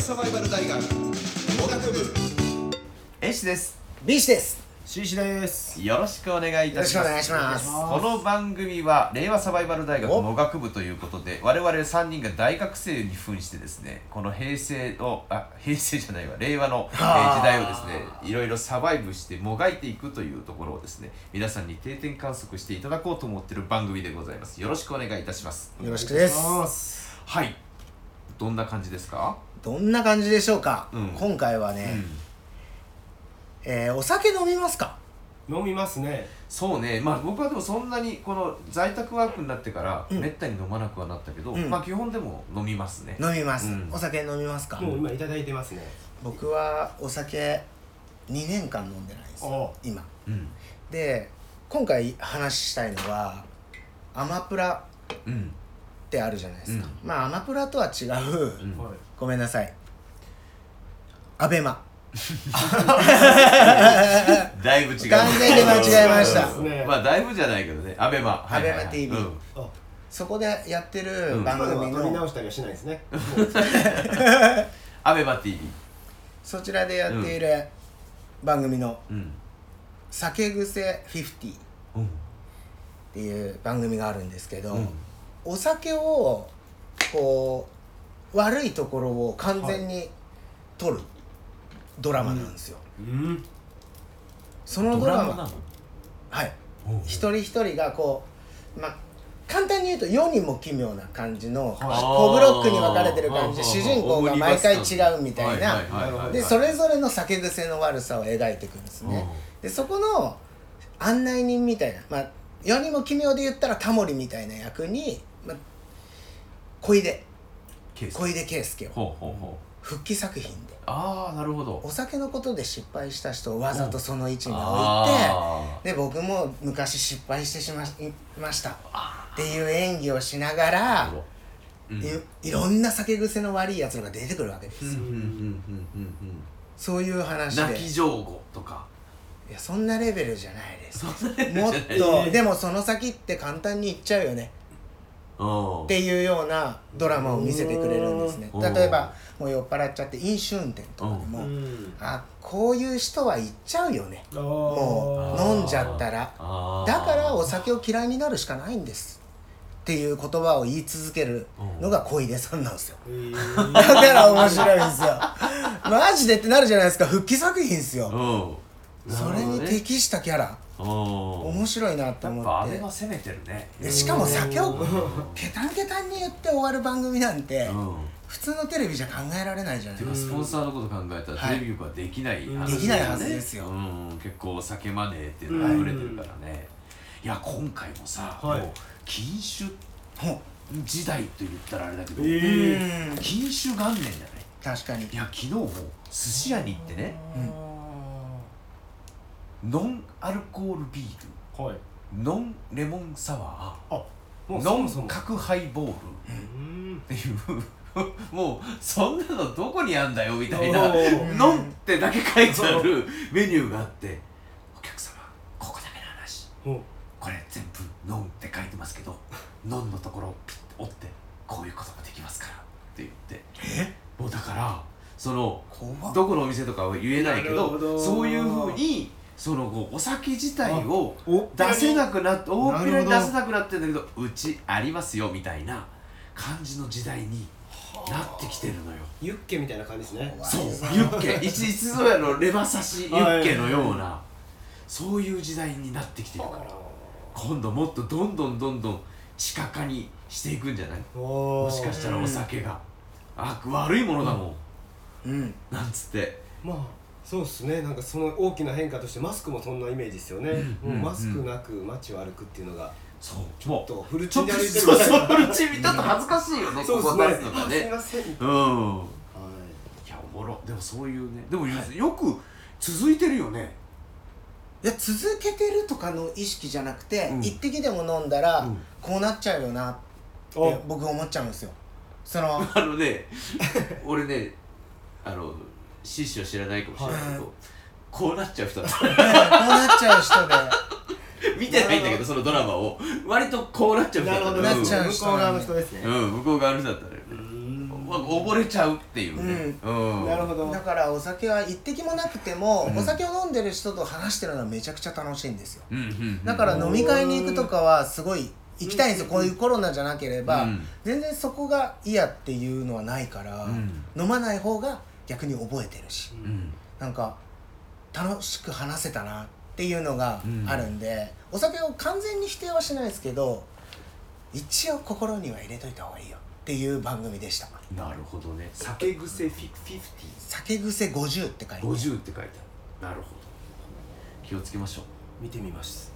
ドサバイバル大学工学部 A 氏です。 B 氏です。 C 氏です。よろしくお願いいたします。よろしくお願いします。この番組は令和サバイバル大学農学部ということで、我々3人が大学生に扮してですね、この令和の時代をですね、いろいろサバイブしてもがいていくというところをですね、皆さんに定点観測していただこうと思っている番組でございます。よろしくお願いいたします。よろしくです。はい、どんな感じですか？どんな感じでしょうか。今回はね、お酒飲みますか？飲みますね。そうね、まあ僕はでもそんなにこの在宅ワークになってからめったに飲まなくはなったけど、まあ基本でも飲みますね。飲みます、お酒飲みますか？もう今いただいてますね。僕はお酒2年間飲んでないです今、で、今回話したいのはアマプラってあるじゃないですか、まあアマプラとは違う、ごめんなさい、アベマだいぶ違う。完全に間違えました。まあだいぶじゃないけどね、アベマ、アベマ TV、そこでやってる番組の撮り直したりはしないですね。アベマ TV、 そちらでやっている番組の酒癖50っていう番組があるんですけど、お酒をこう悪いところを完全に撮るドラマなんですよ。そのドラマ、はい、一人一人がこう、まあ簡単に言うと世にも奇妙な感じの小ブロックに分かれてる感じで、主人公が毎回違うみたいなで、それぞれの酒癖の悪さを描いていくんですね。で、そこの案内人みたいな、まあ世にも奇妙で言ったらタモリみたいな役に、まあ、小出圭介を復帰作品で、ああなるほど、お酒のことで失敗した人をわざとその位置に置いて、で僕も昔失敗してしましたっていう演技をしながら、いろんな酒癖の悪いやつが出てくるわけですよ。そういう話で、泣き上戸とか、いやそんなレベルじゃないです。もっとでもその先って簡単に言っちゃうよねっていうようなドラマを見せてくれるんですね。例えばもう酔っ払っちゃって飲酒運転とかでも、あ、こういう人は言っちゃうよね、もう飲んじゃったら、だからお酒を嫌いになるしかないんですっていう言葉を言い続けるのが小出さんなんですよ。だから面白いんですよ。マジでってなるじゃないですか。復帰作品ですよ。それに適したキャラ、面白いなと思って。やっぱあれは攻めてるね。でしかも酒をケタンケタンに言って終わる番組なんて普通のテレビじゃ考えられないじゃないですか。スポンサーのこと考えたらテレビ局はできない話、できないはずですよ。結構酒マネーっていうのが溢れてるからね。いや今回もさ、禁酒時代と言ったらあれだけど、禁酒元年じゃない。確かに。いや昨日も寿司屋に行ってね、ノンアルコールビール、ノンレモンサワー、ノン角ハイボールっていう、もうそんなのどこにあんだよみたいな、ノンってだけ書いてあるメニューがあって、お客様ここだけの話、これ全部ノンって書いてますけど、ノンのところをピッと折ってこういうことができますからって言って、もうだからそのどこのお店とかは言えないけど、そういうふうにそのお酒自体を出せなくなって、大っぴらに出せなくなってんだけど、うちありますよみたいな感じの時代になってきてるのよ。ユッケみたいな感じですね。そうユッケ、一ぞやのレバ刺しユッケのような、そういう時代になってきてるから、今度もっとどんどんどんどん近化にしていくんじゃない？もしかしたらお酒が悪いものだもんなんつって、まあそうですね。なんかその大きな変化としてマスクもそんなイメージですよね。マスクなく街を歩くっていうのが、ちょっとフルチンで歩いてるみたいな。フルチンちょっと恥ずかしいよね。そうですね。すいません。いやおもろ。でもそういうね。でもよく続いてるよね。いや続けてるとかの意識じゃなくて、一滴でも飲んだらこうなっちゃうよなって僕思っちゃうんですよ。そのね、俺ねシーシーは知らないかもしれないけど、こうなっちゃう人だった。こうなっちゃう人で見てないんだけど、そのドラマを割とこうなっちゃう人だった。向こう側の人ですね。向こう側の人だったね。溺れちゃうっていうね、うんうん、なるほど。だからお酒は一滴もなくても、うん、お酒を飲んでる人と話してるのはめちゃくちゃ楽しいんですよ、うんうんうん、だから飲み会に行くとかはすごい行きたいんですよ、こういうコロナじゃなければ、うん、全然そこが嫌っていうのはないから、うん、飲まない方が逆に覚えてるし、うん、なんか楽しく話せたなっていうのがあるんで、うん、お酒を完全に否定はしないですけど一応心には入れといた方がいいよっていう番組でした。なるほどね。酒癖50、酒癖50って書いてある、50って書いてある。なるほど、気をつけましょう。見てみます